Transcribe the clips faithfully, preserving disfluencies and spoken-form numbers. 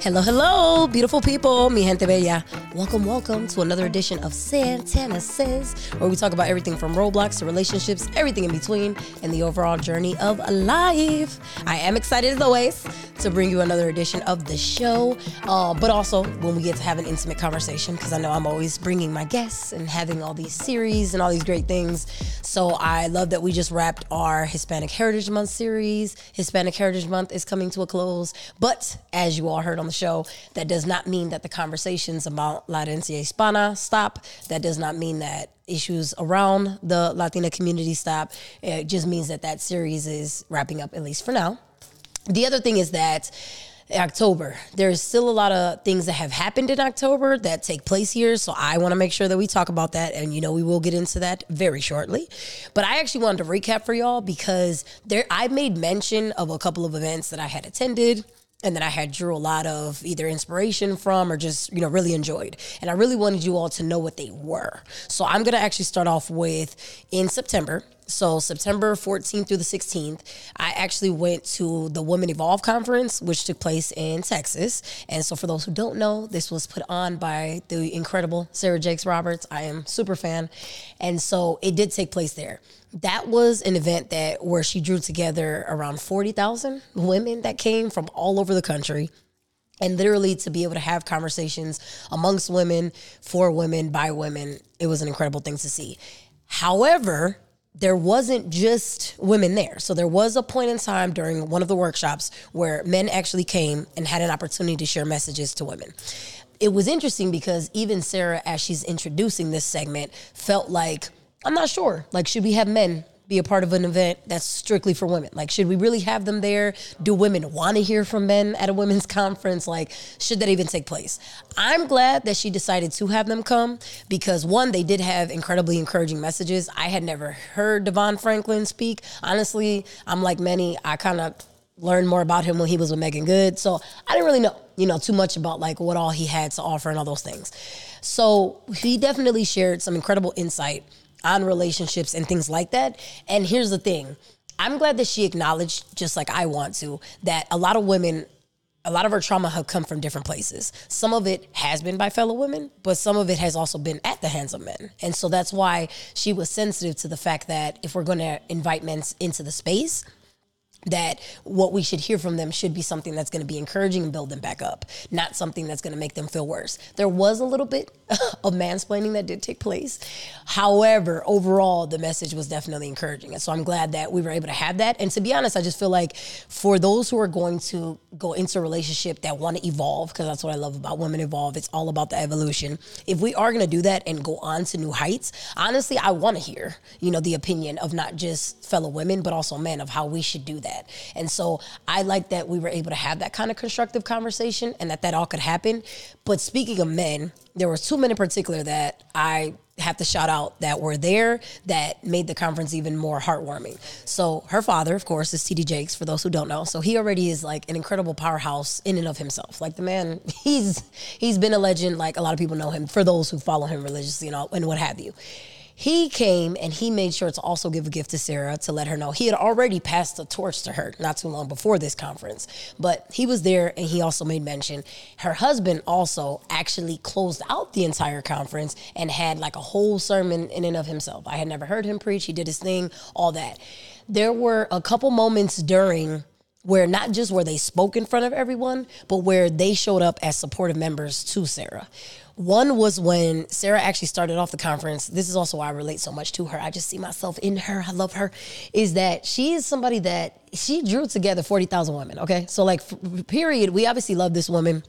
Hello, hello, beautiful people, mi gente bella. Welcome, welcome to another edition of Santana Says, where we talk about everything from Roblox to relationships, everything in between, and the overall journey of life. I am excited, as always, to bring you another edition of the show, uh, but also when we get to have an intimate conversation, because I know I'm always bringing my guests and having all these series and all these great things. So I love that we just wrapped our Hispanic Heritage Month series. Hispanic Heritage Month is coming to a close, but as you all heard on the show, that does not mean that the conversations about La Herencia Hispana stop. That does not mean that issues around the Latina community stop. It just means that that series is wrapping up, at least for now. The other thing is that October, there's still a lot of things that have happened in October that take place here. So I want to make sure that we talk about that. And, you know, we will get into that very shortly. But I actually wanted to recap for y'all because there I made mention of a couple of events that I had attended and that I had drew a lot of either inspiration from or just, you know, really enjoyed. And I really wanted you all to know what they were. So I'm going to actually start off with in September. So September fourteenth through the sixteenth, I actually went to the Women Evolve conference, which took place in Texas. And so for those who don't know, this was put on by the incredible Sarah Jakes Roberts. I am super fan. And so it did take place there. That was an event that where she drew together around forty thousand women that came from all over the country. And literally to be able to have conversations amongst women, for women, by women, it was an incredible thing to see. However, there wasn't just women there. So there was a point in time during one of the workshops where men actually came and had an opportunity to share messages to women. It was interesting because even Sarah, as she's introducing this segment, felt like, I'm not sure, like, should we have men be a part of an event that's strictly for women? Like, should we really have them there? Do women want to hear from men at a women's conference? Like, should that even take place? I'm glad that she decided to have them come because, one, they did have incredibly encouraging messages. I had never heard Devon Franklin speak. Honestly, I'm like many, I kind of learned more about him when he was with Megan Good. So I didn't really know, you know, too much about like what all he had to offer and all those things. So he definitely shared some incredible insight on relationships and things like that. And here's the thing. I'm glad that she acknowledged, just like I want to, that a lot of women, a lot of her trauma have come from different places. Some of it has been by fellow women, but some of it has also been at the hands of men. And so that's why she was sensitive to the fact that if we're going to invite men into the space, that what we should hear from them should be something that's going to be encouraging and build them back up, not something that's going to make them feel worse. There was a little bit of mansplaining that did take place. However, overall, the message was definitely encouraging. And so I'm glad that we were able to have that. And to be honest, I just feel like for those who are going to go into a relationship that want to evolve, because that's what I love about Women Evolve, it's all about the evolution. If we are going to do that and go on to new heights, honestly, I want to hear, you know, the opinion of not just fellow women, but also men of how we should do that. That. And so I like that we were able to have that kind of constructive conversation and that that all could happen. But speaking of men, there were two men in particular that I have to shout out that were there that made the conference even more heartwarming. So her father, of course, is T. D. Jakes, for those who don't know. So he already is like an incredible powerhouse in and of himself. Like the man, he's he's been a legend. Like a lot of people know him for those who follow him religiously and all, and what have you. He came and he made sure to also give a gift to Sarah to let her know. He had already passed the torch to her not too long before this conference, but he was there and he also made mention. Her husband also actually closed out the entire conference and had like a whole sermon in and of himself. I had never heard him preach. He did his thing, all that. There were a couple moments during where not just where they spoke in front of everyone, but where they showed up as supportive members to Sarah. One was when Sarah actually started off the conference. This is also why I relate so much to her. I just see myself in her. I love her. Is that she is somebody that she drew together forty thousand women. Okay. So like period, we obviously love this woman.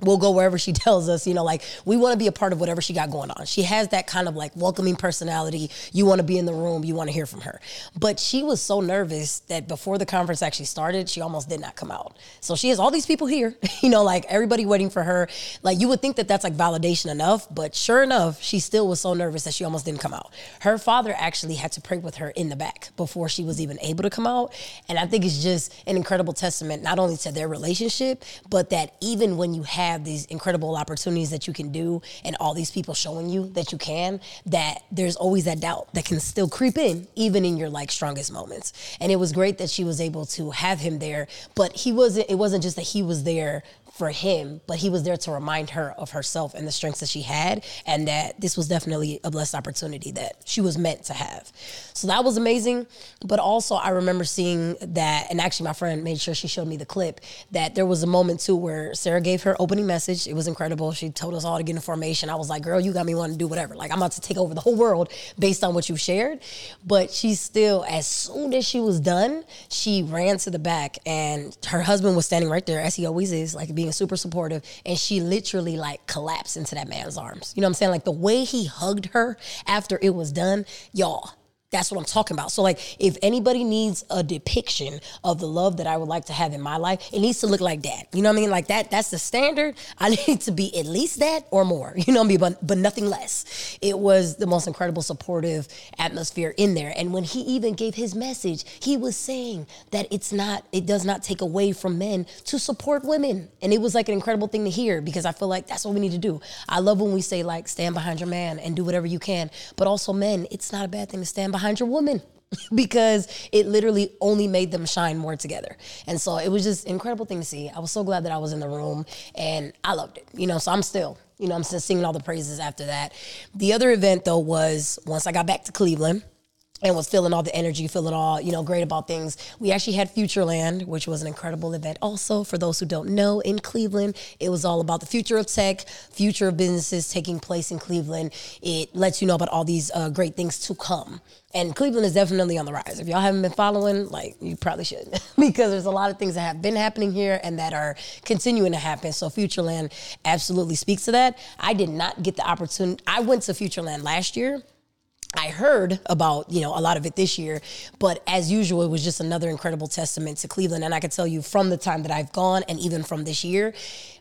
We'll go wherever she tells us, you know, like we want to be a part of whatever she got going on. She has that kind of like welcoming personality. You want to be in the room. You want to hear from her. But she was so nervous that before the conference actually started, she almost did not come out. So she has all these people here, you know, like everybody waiting for her. Like you would think that that's like validation enough. But sure enough, she still was so nervous that she almost didn't come out. Her father actually had to pray with her in the back before she was even able to come out. And I think it's just an incredible testament, not only to their relationship, but that even when you have have these incredible opportunities that you can do and all these people showing you that you can, that there's always that doubt that can still creep in even in your like strongest moments. And it was great that she was able to have him there, but he wasn't, it wasn't just that he was there for him, but he was there to remind her of herself and the strengths that she had, and that this was definitely a blessed opportunity that she was meant to have. So that was amazing. But also I remember seeing that, and actually my friend made sure she showed me the clip, that there was a moment too where Sarah gave her opening message. It was incredible. She told us all to get in formation. I was like, girl, you got me wanting to do whatever. Like, I'm about to take over the whole world based on what you shared. But she still, as soon as she was done, she ran to the back, and her husband was standing right there, as he always is, like being super supportive, and she literally like collapsed into that man's arms. You know what I'm saying? Like the way he hugged her after it was done, y'all, that's what I'm talking about. So like, if anybody needs a depiction of the love that I would like to have in my life, it needs to look like that. You know what I mean? Like that, that's the standard. I need to be at least that or more, you know what I mean? But, but nothing less. It was the most incredible supportive atmosphere in there. And when he even gave his message, he was saying that it's not, it does not take away from men to support women. And it was like an incredible thing to hear, because I feel like that's what we need to do. I love when we say like, stand behind your man and do whatever you can, but also men, it's not a bad thing to stand behind behind your woman, because it literally only made them shine more together. And so it was just an incredible thing to see. I was so glad that I was in the room, and I loved it, you know, so I'm still, you know, I'm still singing all the praises after that. The other event though was once I got back to Cleveland and was feeling all the energy, feeling all, you know, great about things, we actually had Futureland, which was an incredible event also. For those who don't know, in Cleveland, it was all about the future of tech, future of businesses taking place in Cleveland. It lets you know about all these uh, great things to come. And Cleveland is definitely on the rise. If y'all haven't been following, like, you probably should, because there's a lot of things that have been happening here and that are continuing to happen. So Futureland absolutely speaks to that. I did not get the opportunity. I went to Futureland last year. I heard about, you know, a lot of it this year, but as usual, it was just another incredible testament to Cleveland. And I can tell you from the time that I've gone and even from this year,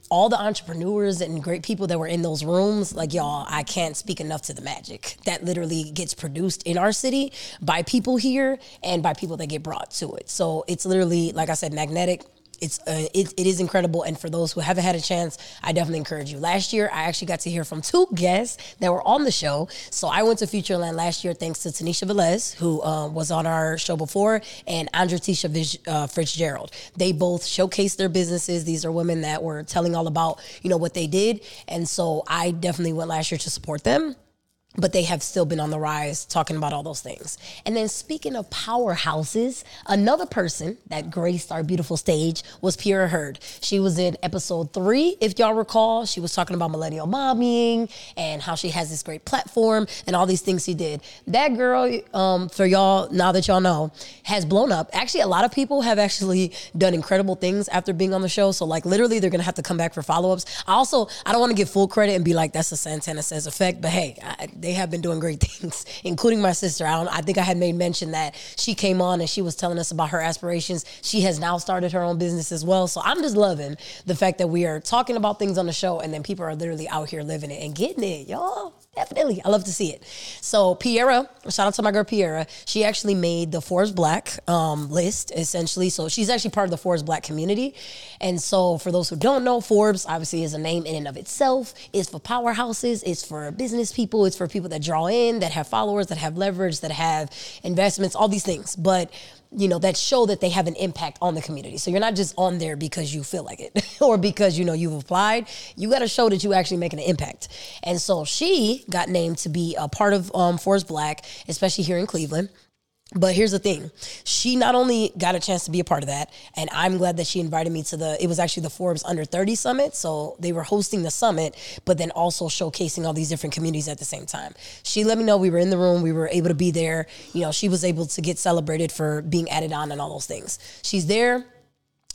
all the entrepreneurs and great people that were in those rooms, like, y'all, I can't speak enough to the magic that literally gets produced in our city by people here and by people that get brought to it. So it's literally, like I said, magnetic. It's uh, it, it is incredible. And for those who haven't had a chance, I definitely encourage you. Last year, I actually got to hear from two guests that were on the show. So I went to Futureland last year thanks to Tanisha Velez, who uh, was on our show before, and Andra Tisha Vig- uh, Fitzgerald. They both showcased their businesses. These are women that were telling all about, you know, what they did. And so I definitely went last year to support them. But they have still been on the rise talking about all those things. And then speaking of powerhouses, another person that graced our beautiful stage was Piera Heard. She was in episode three, if y'all recall. She was talking about millennial mommying and how she has this great platform and all these things she did. That girl, um, for y'all, now that y'all know, has blown up. Actually, a lot of people have actually done incredible things after being on the show. So, like, literally, they're going to have to come back for follow-ups. I also, I don't want to give full credit and be like, that's a Santana Says effect. But, hey, I... they have been doing great things, including my sister. I don't, I think I had made mention that she came on and she was telling us about her aspirations. She has now started her own business as well. So I'm just loving the fact that we are talking about things on the show and then people are literally out here living it and getting it, y'all. Definitely. I love to see it. So Piera, shout out to my girl Piera. She actually made the Forbes Black um, list, essentially. So she's actually part of the Forbes Black community. And so for those who don't know, Forbes obviously is a name in and of itself. It's for powerhouses. It's for business people. It's for people that draw in, that have followers, that have leverage, that have investments, all these things. But you know, that show that they have an impact on the community. So you're not just on there because you feel like it or because, you know, you've applied. You got to show that you actually making an impact. And so she got named to be a part of um, Forbes Black, especially here in Cleveland. But here's the thing. She not only got a chance to be a part of that, and I'm glad that she invited me to the, it was actually the Forbes Under thirty Summit. So they were hosting the summit, but then also showcasing all these different communities at the same time. She let me know we were in the room. We were able to be there. You know, she was able to get celebrated for being added on and all those things. She's there.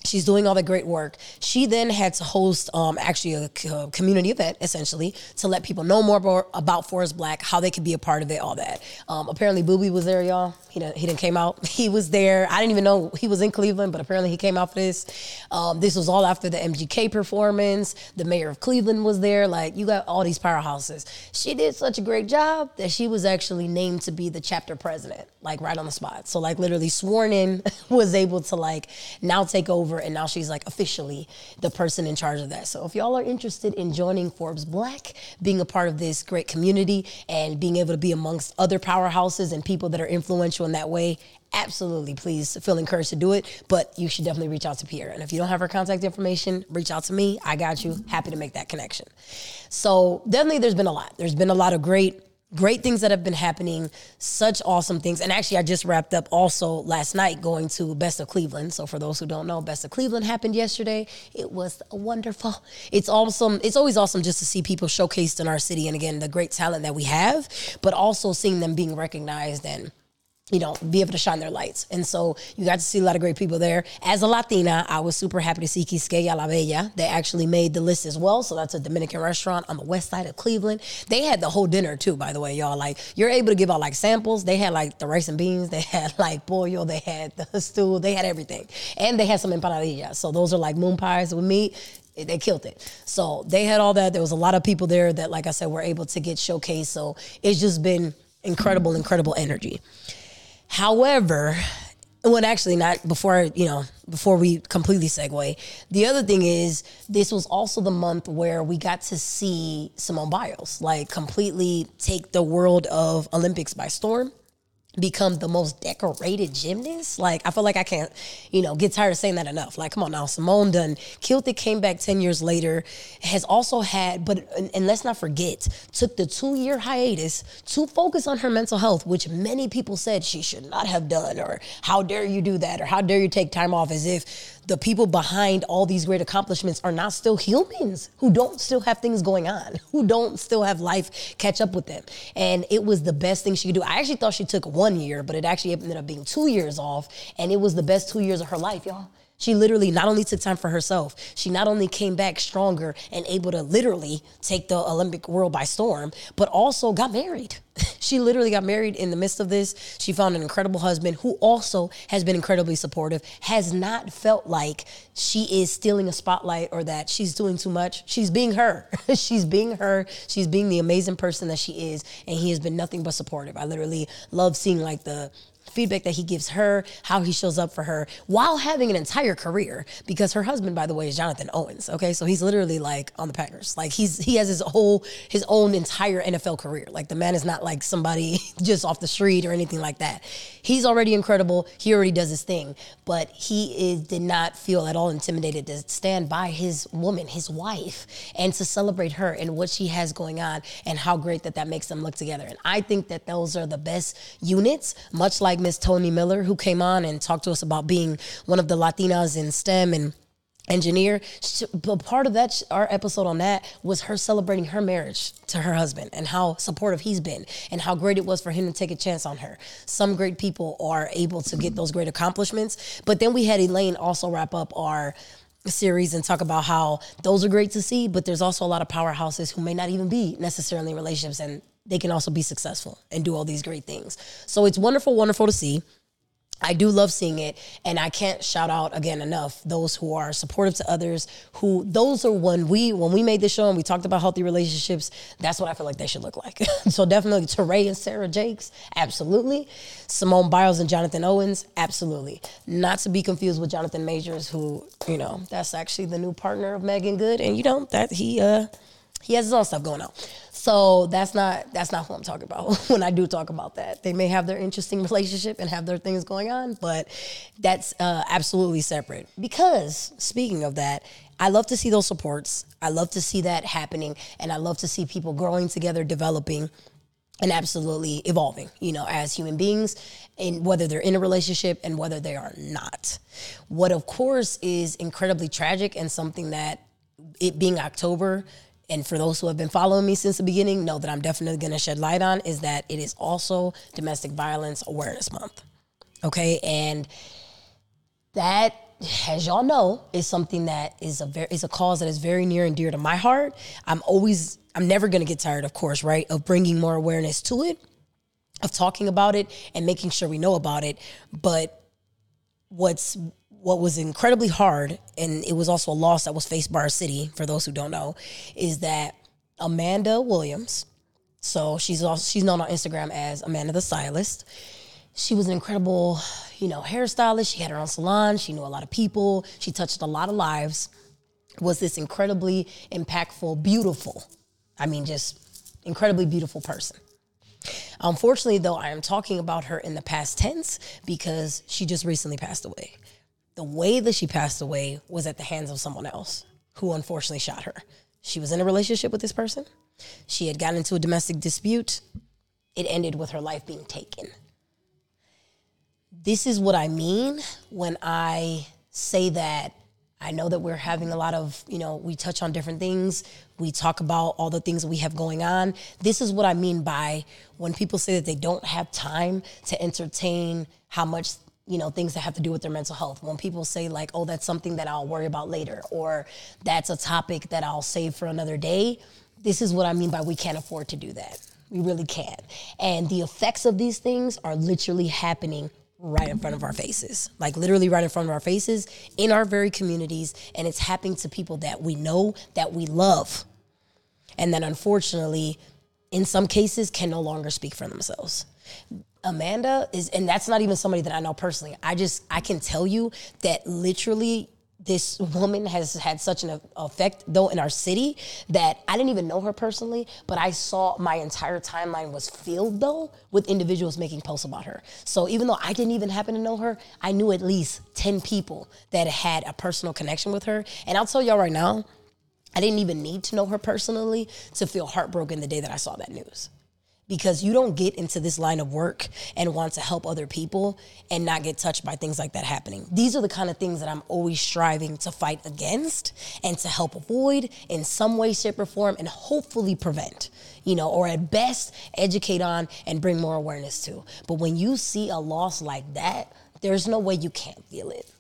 She's doing all the great work. She then had to host um, actually a c- community event, essentially, to let people know more about, about Forrest Black, how they could be a part of it, all that. Um, apparently, Booby was there, y'all. He didn't, he didn't came out. He was there. I didn't even know he was in Cleveland, but apparently he came out for this. Um, this was all after the M G K performance. The mayor of Cleveland was there. Like, you got all these powerhouses. She did such a great job that she was actually named to be the chapter president, like right on the spot. So, like, literally sworn in, was able to, like, now take over over, and now she's like officially the person in charge of that. So if y'all are interested in joining Forbes Black, being a part of this great community and being able to be amongst other powerhouses and people that are influential in that way, absolutely, please feel encouraged to do it. But you should definitely reach out to Piera. And if you don't have her contact information, reach out to me. I got you. Happy to make that connection. So definitely there's been a lot. There's been a lot of great, great things that have been happening, such awesome things. And actually, I just wrapped up also last night going to Best of Cleveland. So for those who don't know, Best of Cleveland happened yesterday. It was wonderful. It's awesome. It's always awesome just to see people showcased in our city. And again, the great talent that we have, but also seeing them being recognized and, you know, be able to shine their lights. And so you got to see a lot of great people there. As a Latina, I was super happy to see Quisqueya La Bella. They actually made the list as well. So that's a Dominican restaurant on the west side of Cleveland. They had the whole dinner too, by the way, y'all. Like, you're able to give out like samples. They had like the rice and beans. They had like pollo. They had the stew. They had everything. And they had some empanadillas. So those are like moon pies with meat. They killed it. So they had all that. There was a lot of people there that, like I said, were able to get showcased. So it's just been incredible, incredible energy. However, well, actually not before, you know, before we completely segue. The other thing is this was also the month where we got to see Simone Biles like completely take the world of Olympics by storm, become the most decorated gymnast. Like, I feel like I can't, you know, get tired of saying that enough. Like, come on now, Simone done killed it, came back ten years later, has also had, but, and, and let's not forget, took the two-year hiatus to focus on her mental health, which many people said she should not have done, or how dare you do that, or how dare you take time off, as if the people behind all these great accomplishments are not still humans who don't still have things going on, who don't still have life catch up with them. And it was the best thing she could do. I actually thought she took one year, but it actually ended up being two years off. And it was the best two years of her life, y'all. She literally not only took time for herself, she not only came back stronger and able to literally take the Olympic world by storm, but also got married. She literally got married in the midst of this. She found an incredible husband who also has been incredibly supportive, has not felt like she is stealing a spotlight or that she's doing too much. She's being her. She's being her. She's being the amazing person that she is. And he has been nothing but supportive. I literally love seeing like the feedback that he gives her, how he shows up for her while having an entire career, because her husband, by the way, is Jonathan Owens. Okay. So he's literally like on the Packers. Like he's, he has his whole, his own entire N F L career. Like the man is not like somebody just off the street or anything like that. He's already incredible. He already does his thing, but he is, did not feel at all intimidated to stand by his woman, his wife, and to celebrate her and what she has going on and how great that that makes them look together. And I think that those are the best units, much like Miss Toni Miller, who came on and talked to us about being one of the Latinas in STEM and engineer. But part of that, our episode on that, was her celebrating her marriage to her husband and how supportive he's been and how great it was for him to take a chance on her. Some great people are able to get those great accomplishments. But then we had Elaine also wrap up our series and talk about how those are great to see, but there's also a lot of powerhouses who may not even be necessarily in relationships, and they can also be successful and do all these great things. So it's wonderful, wonderful to see. I do love seeing it. And I can't shout out again enough those who are supportive to others, who those are when we when we made this show and we talked about healthy relationships, that's what I feel like they should look like. So definitely Teray and Sarah Jakes, absolutely. Simone Biles and Jonathan Owens, absolutely. Not to be confused with Jonathan Majors, who, you know, that's actually the new partner of Megan Good. And you know, that he uh he has his own stuff going on. So that's not that's not who I'm talking about when I do talk about that. They may have their interesting relationship and have their things going on, but that's uh, absolutely separate. Because speaking of that, I love to see those supports. I love to see that happening. And I love to see people growing together, developing, and absolutely evolving, you know, as human beings, and whether they're in a relationship and whether they are not. What, of course, is incredibly tragic, and something that, it being October, and for those who have been following me since the beginning, know that I'm definitely going to shed light on, is that it is also Domestic Violence Awareness Month. Okay. And that, as y'all know, is something that is a very, is a cause that is very near and dear to my heart. I'm always, I'm never going to get tired, of course, right, of bringing more awareness to it, of talking about it and making sure we know about it. But what's, What was incredibly hard, and it was also a loss that was faced by our city, for those who don't know, is that Amanda Williams, so she's also, she's known on Instagram as Amanda the Stylist, She was an incredible, you know, hairstylist. She had her own salon. She knew a lot of people. She touched a lot of lives. Was this incredibly impactful, beautiful, I mean, just incredibly beautiful person. Unfortunately, though, I am talking about her in the past tense because she just recently passed away. The way that she passed away was at the hands of someone else who unfortunately shot her. She was in a relationship with this person. She had gotten into a domestic dispute. It ended with her life being taken. This is what I mean when I say that I know that we're having a lot of, you know, we touch on different things. We talk about all the things that we have going on. This is what I mean by when people say that they don't have time to entertain how much, you know, things that have to do with their mental health. When people say like, oh, that's something that I'll worry about later, or that's a topic that I'll save for another day. This is what I mean by we can't afford to do that. We really can't. And the effects of these things are literally happening right in front of our faces, like literally right in front of our faces in our very communities. And it's happening to people that we know, that we love, and that unfortunately, in some cases, can no longer speak for themselves. Amanda is, and that's not even somebody that I know personally. I just, I can tell you that literally this woman has had such an effect, though, in our city that I didn't even know her personally, but I saw my entire timeline was filled, though, with individuals making posts about her. So even though I didn't even happen to know her, I knew at least ten people that had a personal connection with her. And I'll tell y'all right now, I didn't even need to know her personally to feel heartbroken the day that I saw that news. Because you don't get into this line of work and want to help other people and not get touched by things like that happening. These are the kind of things that I'm always striving to fight against and to help avoid in some way, shape, or form, and hopefully prevent, you know, or at best educate on and bring more awareness to. But when you see a loss like that, there's no way you can't feel it.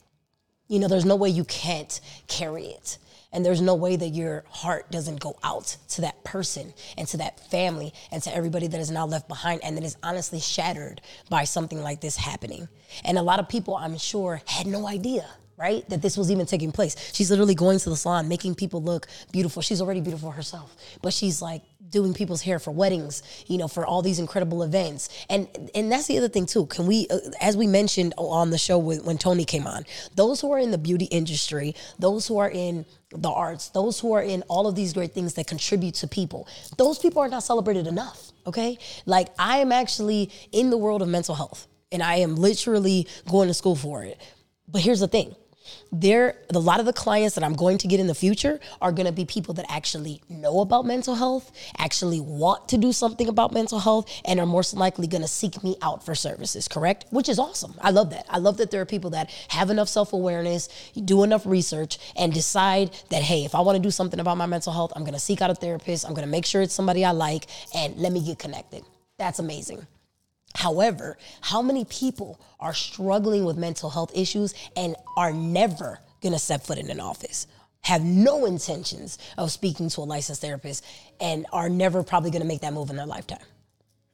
You know, there's no way you can't carry it. And there's no way that your heart doesn't go out to that person and to that family and to everybody that is now left behind and that is honestly shattered by something like this happening. And a lot of people, I'm sure, had no idea, right, that this was even taking place. She's literally going to the salon, making people look beautiful. She's already beautiful herself, but she's like doing people's hair for weddings, you know, for all these incredible events. And and that's the other thing too. Can we, uh, as we mentioned on the show when, when Tony came on, those who are in the beauty industry, those who are in the arts, those who are in all of these great things that contribute to people, those people are not celebrated enough, okay? Like I am actually in the world of mental health and I am literally going to school for it. But here's the thing. There, a lot of the clients that I'm going to get in the future are going to be people that actually know about mental health, actually want to do something about mental health, and are most likely going to seek me out for services, correct? Which is awesome. I love that. I love that there are people that have enough self-awareness, do enough research, and decide that, hey, if I want to do something about my mental health, I'm going to seek out a therapist. I'm going to make sure it's somebody I like, and let me get connected. That's amazing. However, how many people are struggling with mental health issues and are never going to set foot in an office, have no intentions of speaking to a licensed therapist, and are never probably going to make that move in their lifetime?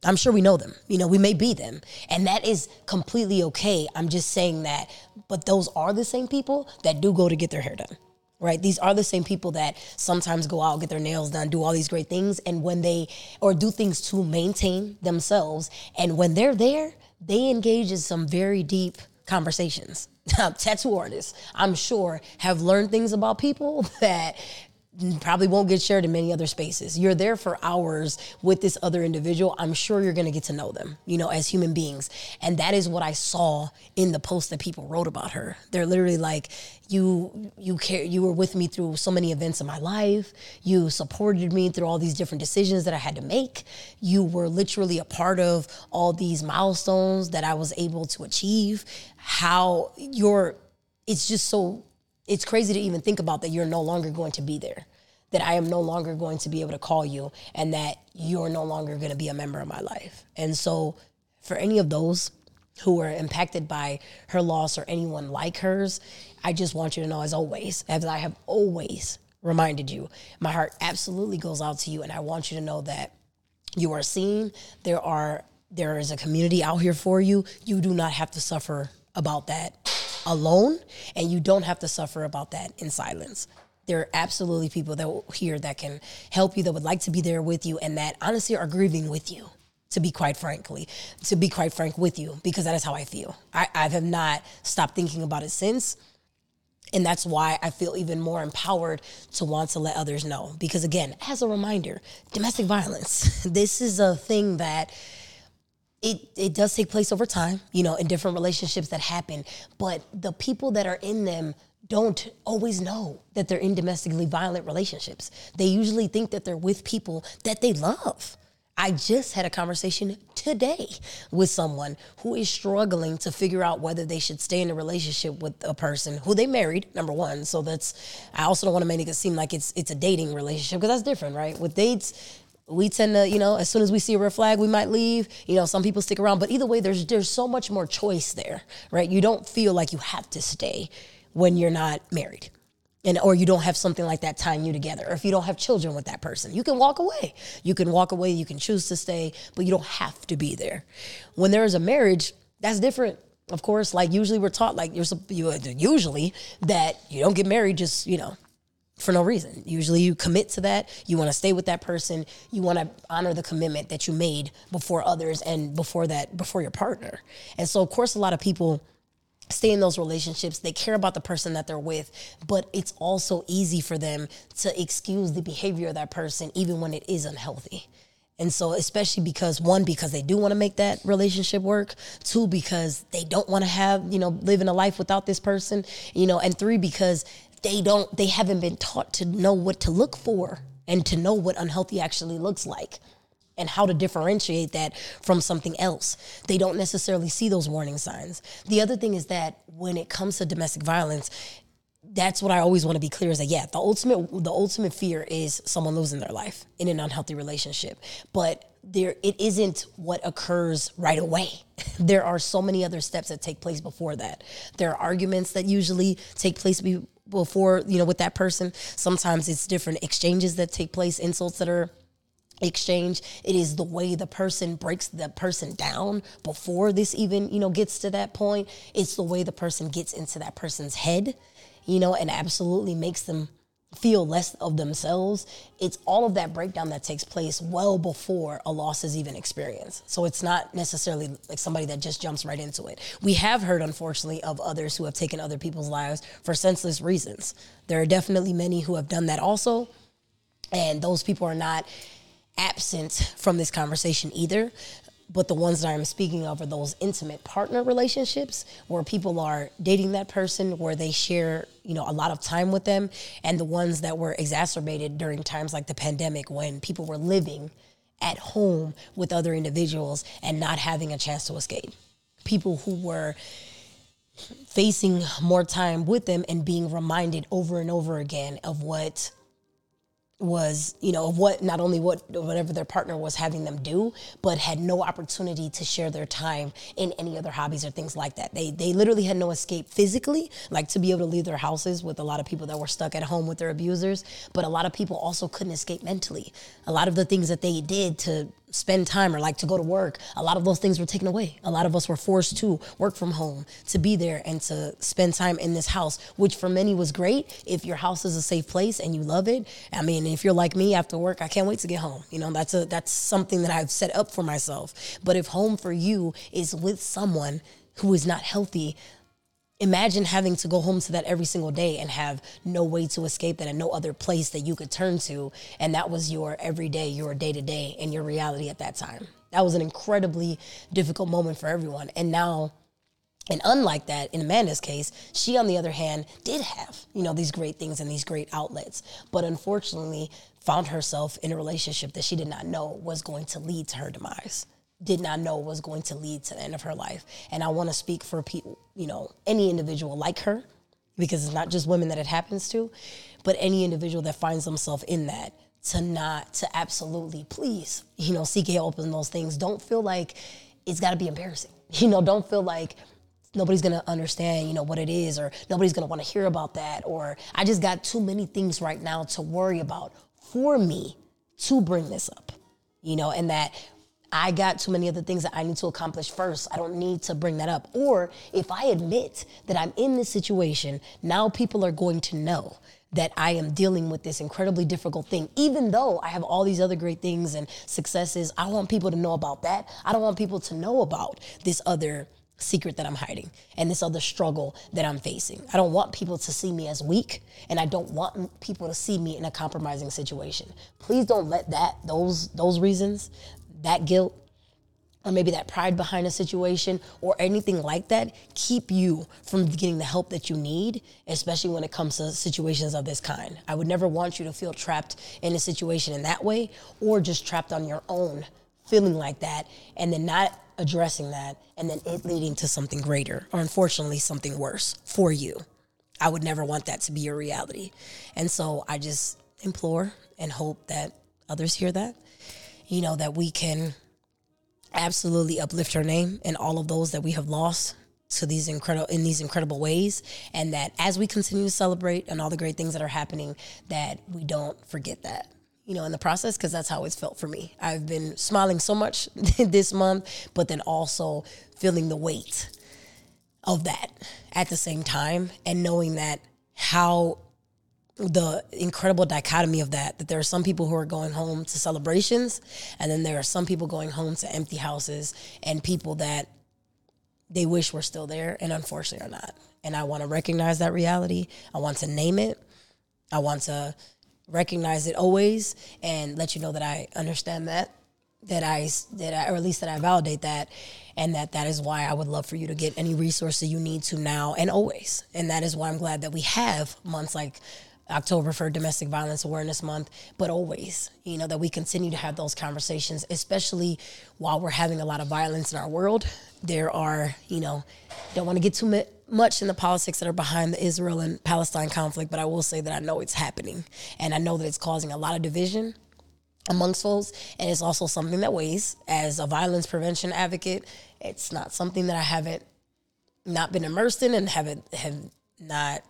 I'm sure we know them. You know, we may be them. And that is completely okay. I'm just saying that. But those are the same people that do go to get their hair done. Right? These are the same people that sometimes go out, get their nails done, do all these great things. And when they, or do things to maintain themselves. And when they're there, they engage in some very deep conversations. Tattoo artists, I'm sure, have learned things about people that probably won't get shared in many other spaces. You're there for hours with this other individual. I'm sure you're going to get to know them, you know, as human beings. And that is what I saw in the post that people wrote about her. They're literally like, you, you care, you were with me through so many events in my life. You supported me through all these different decisions that I had to make. You were literally a part of all these milestones that I was able to achieve. How you're, it's just so, it's crazy to even think about that you're no longer going to be there, that I am no longer going to be able to call you, and that you're no longer going to be a member of my life. And so for any of those who were impacted by her loss or anyone like hers, I just want you to know, as always, as I have always reminded you, my heart absolutely goes out to you. And I want you to know that you are seen. There are, there is a community out here for you. You do not have to suffer about that alone, and you don't have to suffer about that in silence. There are absolutely people that here that can help you, that would like to be there with you, and that honestly are grieving with you. to be quite frankly, to be quite frank with you, because that is how I feel. I, I have not stopped thinking about it since. And that's why I feel even more empowered to want to let others know. Because again, as a reminder, domestic violence, this is a thing that it it does take place over time, you know, in different relationships that happen. But the people that are in them don't always know that they're in domestically violent relationships. They usually think that they're with people that they love. I just had a conversation today with someone who is struggling to figure out whether they should stay in a relationship with a person who they married, number one. So that's, I also don't want to make it seem like it's it's a dating relationship, because that's different, right? With dates, we tend to, you know, as soon as we see a red flag, we might leave. You know, some people stick around. But either way, there's there's so much more choice there, right? You don't feel like you have to stay when you're not married. And or you don't have something like that tying you together, or if you don't have children with that person, you can walk away. You can walk away, you can choose to stay, but you don't have to be there. When there is a marriage, that's different. Of course, like usually we're taught, like you're you, usually that you don't get married just, you know, for no reason. Usually you commit to that. You want to stay with that person. You want to honor the commitment that you made before others and before that, before your partner. And so, of course, a lot of people stay in those relationships. They care about the person that they're with, but it's also easy for them to excuse the behavior of that person, even when it is unhealthy. And so, especially because one, because they do want to make that relationship work. Two, because they don't want to have, you know, living a life without this person, you know, and three, because they don't, they haven't been taught to know what to look for and to know what unhealthy actually looks like, and how to differentiate that from something else. They don't necessarily see those warning signs. The other thing is that when it comes to domestic violence, that's what I always want to be clear is that, yeah, the ultimate the ultimate fear is someone losing their life in an unhealthy relationship. But there, it isn't what occurs right away. There are so many other steps that take place before that. There are arguments that usually take place be, before, you know, with that person. Sometimes it's different exchanges that take place, insults that are exchange. It is the way the person breaks the person down before this even, you know, gets to that point. It's the way the person gets into that person's head, you know, and absolutely makes them feel less of themselves. It's all of that breakdown that takes place well before a loss is even experienced. So it's not necessarily like somebody that just jumps right into it. We have heard, unfortunately, of others who have taken other people's lives for senseless reasons. There are definitely many who have done that also. And those people are not absent from this conversation either, but the ones that I'm speaking of are those intimate partner relationships where people are dating that person, where they share, you know, a lot of time with them, and the ones that were exacerbated during times like the pandemic when people were living at home with other individuals and not having a chance to escape. People who were facing more time with them and being reminded over and over again of what was, you know, what not only what whatever their partner was having them do, but had no opportunity to share their time in any other hobbies or things like that. They they literally had no escape physically, like to be able to leave their houses with a lot of people that were stuck at home with their abusers. But a lot of people also couldn't escape mentally. A lot of the things that they did to spend time or like to go to work, a lot of those things were taken away. A lot of us were forced to work from home, to be there and to spend time in this house, which for many was great. If your house is a safe place and you love it, I mean, if you're like me after work, I can't wait to get home. You know, that's a, that's something that I've set up for myself. But if home for you is with someone who is not healthy, imagine having to go home to that every single day and have no way to escape that and no other place that you could turn to. And that was your everyday, your day-to-day, and your reality at that time. That was an incredibly difficult moment for everyone. And now, and unlike that, in Amanda's case, she, on the other hand, did have, you know, these great things and these great outlets, but unfortunately found herself in a relationship that she did not know was going to lead to her demise. Did not know was going to lead to the end of her life. And I want to speak for people, you know, any individual like her, because it's not just women that it happens to, but any individual that finds themselves in that, to not, to absolutely please, you know, seek help in those things. Don't feel like it's got to be embarrassing. You know, don't feel like nobody's going to understand, you know, what it is, or nobody's going to want to hear about that, or I just got too many things right now to worry about for me to bring this up, you know, and that I got too many other things that I need to accomplish first. I don't need to bring that up. Or if I admit that I'm in this situation, now people are going to know that I am dealing with this incredibly difficult thing. Even though I have all these other great things and successes, I want people to know about that. I don't want people to know about this other secret that I'm hiding and this other struggle that I'm facing. I don't want people to see me as weak, and I don't want people to see me in a compromising situation. Please don't let that, those, those reasons, that guilt, or maybe that pride behind a situation or anything like that, keep you from getting the help that you need, especially when it comes to situations of this kind. I would never want you to feel trapped in a situation in that way, or just trapped on your own, feeling like that, and then not addressing that, and then it leading to something greater, or unfortunately something worse for you. I would never want that to be your reality. And so I just implore and hope that others hear that, you know, that we can absolutely uplift her name and all of those that we have lost to these incredible, in these incredible ways. And that as we continue to celebrate and all the great things that are happening, that we don't forget that, you know, in the process, because that's how it's felt for me. I've been smiling so much this month, but then also feeling the weight of that at the same time, and knowing that how the incredible dichotomy of that, that there are some people who are going home to celebrations, and then there are some people going home to empty houses and people that they wish were still there and unfortunately are not. And I want to recognize that reality. I want to name it. I want to recognize it always and let you know that I understand that, that I, that I, or at least that I validate that, and that that is why I would love for you to get any resource that you need to now and always. And that is why I'm glad that we have months like October for Domestic Violence Awareness Month, but always, you know, that we continue to have those conversations, especially while we're having a lot of violence in our world. There are, you know, don't want to get too much in the politics that are behind the Israel and Palestine conflict, but I will say that I know it's happening, and I know that it's causing a lot of division amongst folks, and it's also something that weighs. As a violence prevention advocate, it's not something that I haven't not been immersed in and haven't have not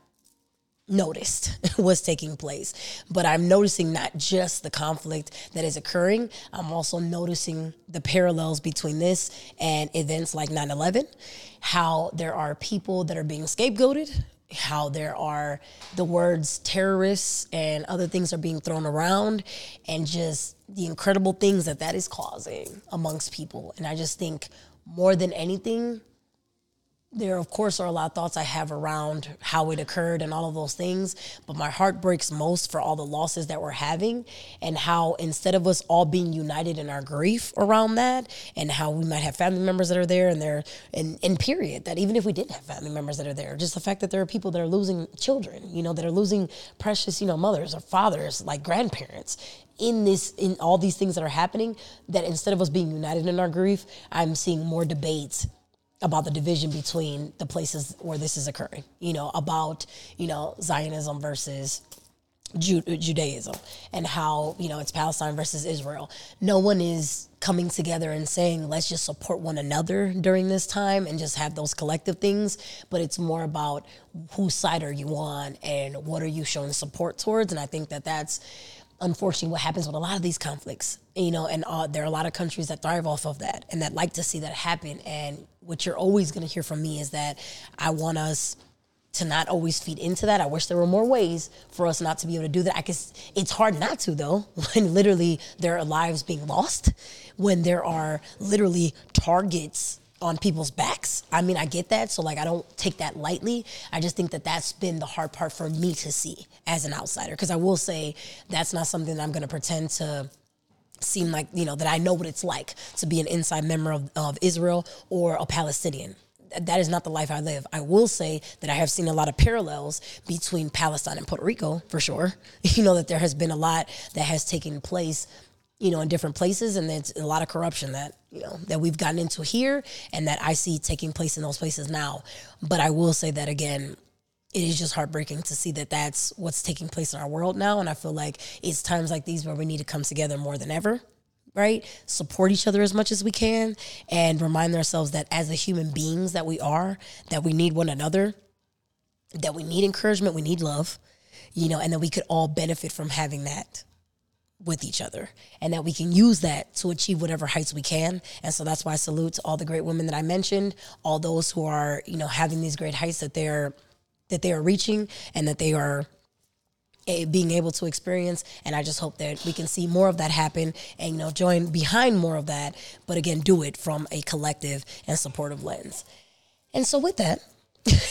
noticed what's taking place. But I'm noticing not just the conflict that is occurring, I'm also noticing the parallels between this and events like nine eleven, how there are people that are being scapegoated, how there are the words terrorists and other things are being thrown around, and just the incredible things that that is causing amongst people. And I just think more than anything, there, of course, are a lot of thoughts I have around how it occurred and all of those things, but my heart breaks most for all the losses that we're having, and how instead of us all being united in our grief around that, and how we might have family members that are there and they're in, in period, that even if we didn't have family members that are there, just the fact that there are people that are losing children, you know, that are losing precious, you know, mothers or fathers, like grandparents, in this, in all these things that are happening, that instead of us being united in our grief, I'm seeing more debates about the division between the places where this is occurring, you know, about, you know, Zionism versus Ju- Judaism, and how, you know, it's Palestine versus Israel. No one is coming together and saying, let's just support one another during this time and just have those collective things. But it's more about whose side are you on and what are you showing support towards? And I think that that's unfortunately what happens with a lot of these conflicts, you know, and uh, there are a lot of countries that thrive off of that and that like to see that happen. And what you're always going to hear from me is that I want us to not always feed into that. I wish there were more ways for us not to be able to do that. I guess it's hard not to, though, when literally there are lives being lost, when there are literally targets on people's backs. I mean, I get that. So like, I don't take that lightly. I just think that that's been the hard part for me to see as an outsider. Cause I will say that's not something that I'm going to pretend to seem like, you know, that I know what it's like to be an inside member of, of Israel or a Palestinian. That is not the life I live. I will say that I have seen a lot of parallels between Palestine and Puerto Rico, for sure. You know, that there has been a lot that has taken place, you know, in different places, and there's a lot of corruption that, you know, that we've gotten into here and that I see taking place in those places now. But I will say that, again, it is just heartbreaking to see that that's what's taking place in our world now. And I feel like it's times like these where we need to come together more than ever, right? Support each other as much as we can, and remind ourselves that as the human beings that we are, that we need one another, that we need encouragement, we need love, you know, and that we could all benefit from having that with each other, and that we can use that to achieve whatever heights we can. And so that's why I salute to all the great women that I mentioned, all those who are, you know, having these great heights that they're, that they are reaching and that they are a, being able to experience. And I just hope that we can see more of that happen and, you know, join behind more of that, but again, do it from a collective and supportive lens. And so with that,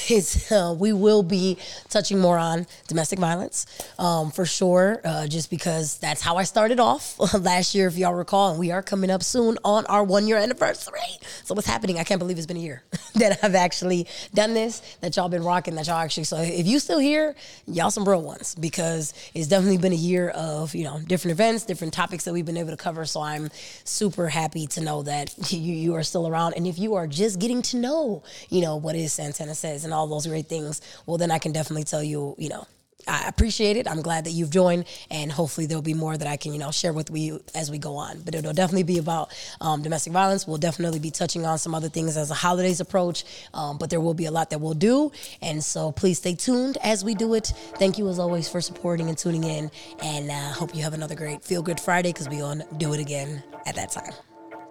Is, uh, we will be touching more on domestic violence um, for sure, uh, just because that's how I started off last year, if y'all recall, and we are coming up soon on our one-year anniversary. So what's happening? I can't believe it's been a year that I've actually done this, that y'all been rocking, that y'all actually, so if you still here, y'all some real ones, because it's definitely been a year of, you know, different events, different topics that we've been able to cover. So I'm super happy to know that you, you are still around. And if you are just getting to know, you know, what is Santana Says and all those great things, well, then I can definitely tell you, you know, I appreciate it. I'm glad that you've joined, and hopefully there'll be more that I can, you know, share with you as we go on. But it'll definitely be about um, domestic violence. We'll definitely be touching on some other things as the holidays approach, um, but there will be a lot that we'll do. And so please stay tuned as we do it. Thank you as always for supporting and tuning in, and I uh, hope you have another great Feel Good Friday, because we're going to do it again at that time.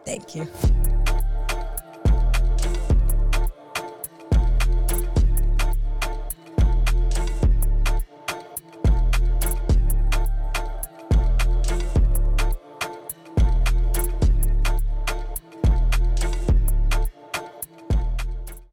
Thank you.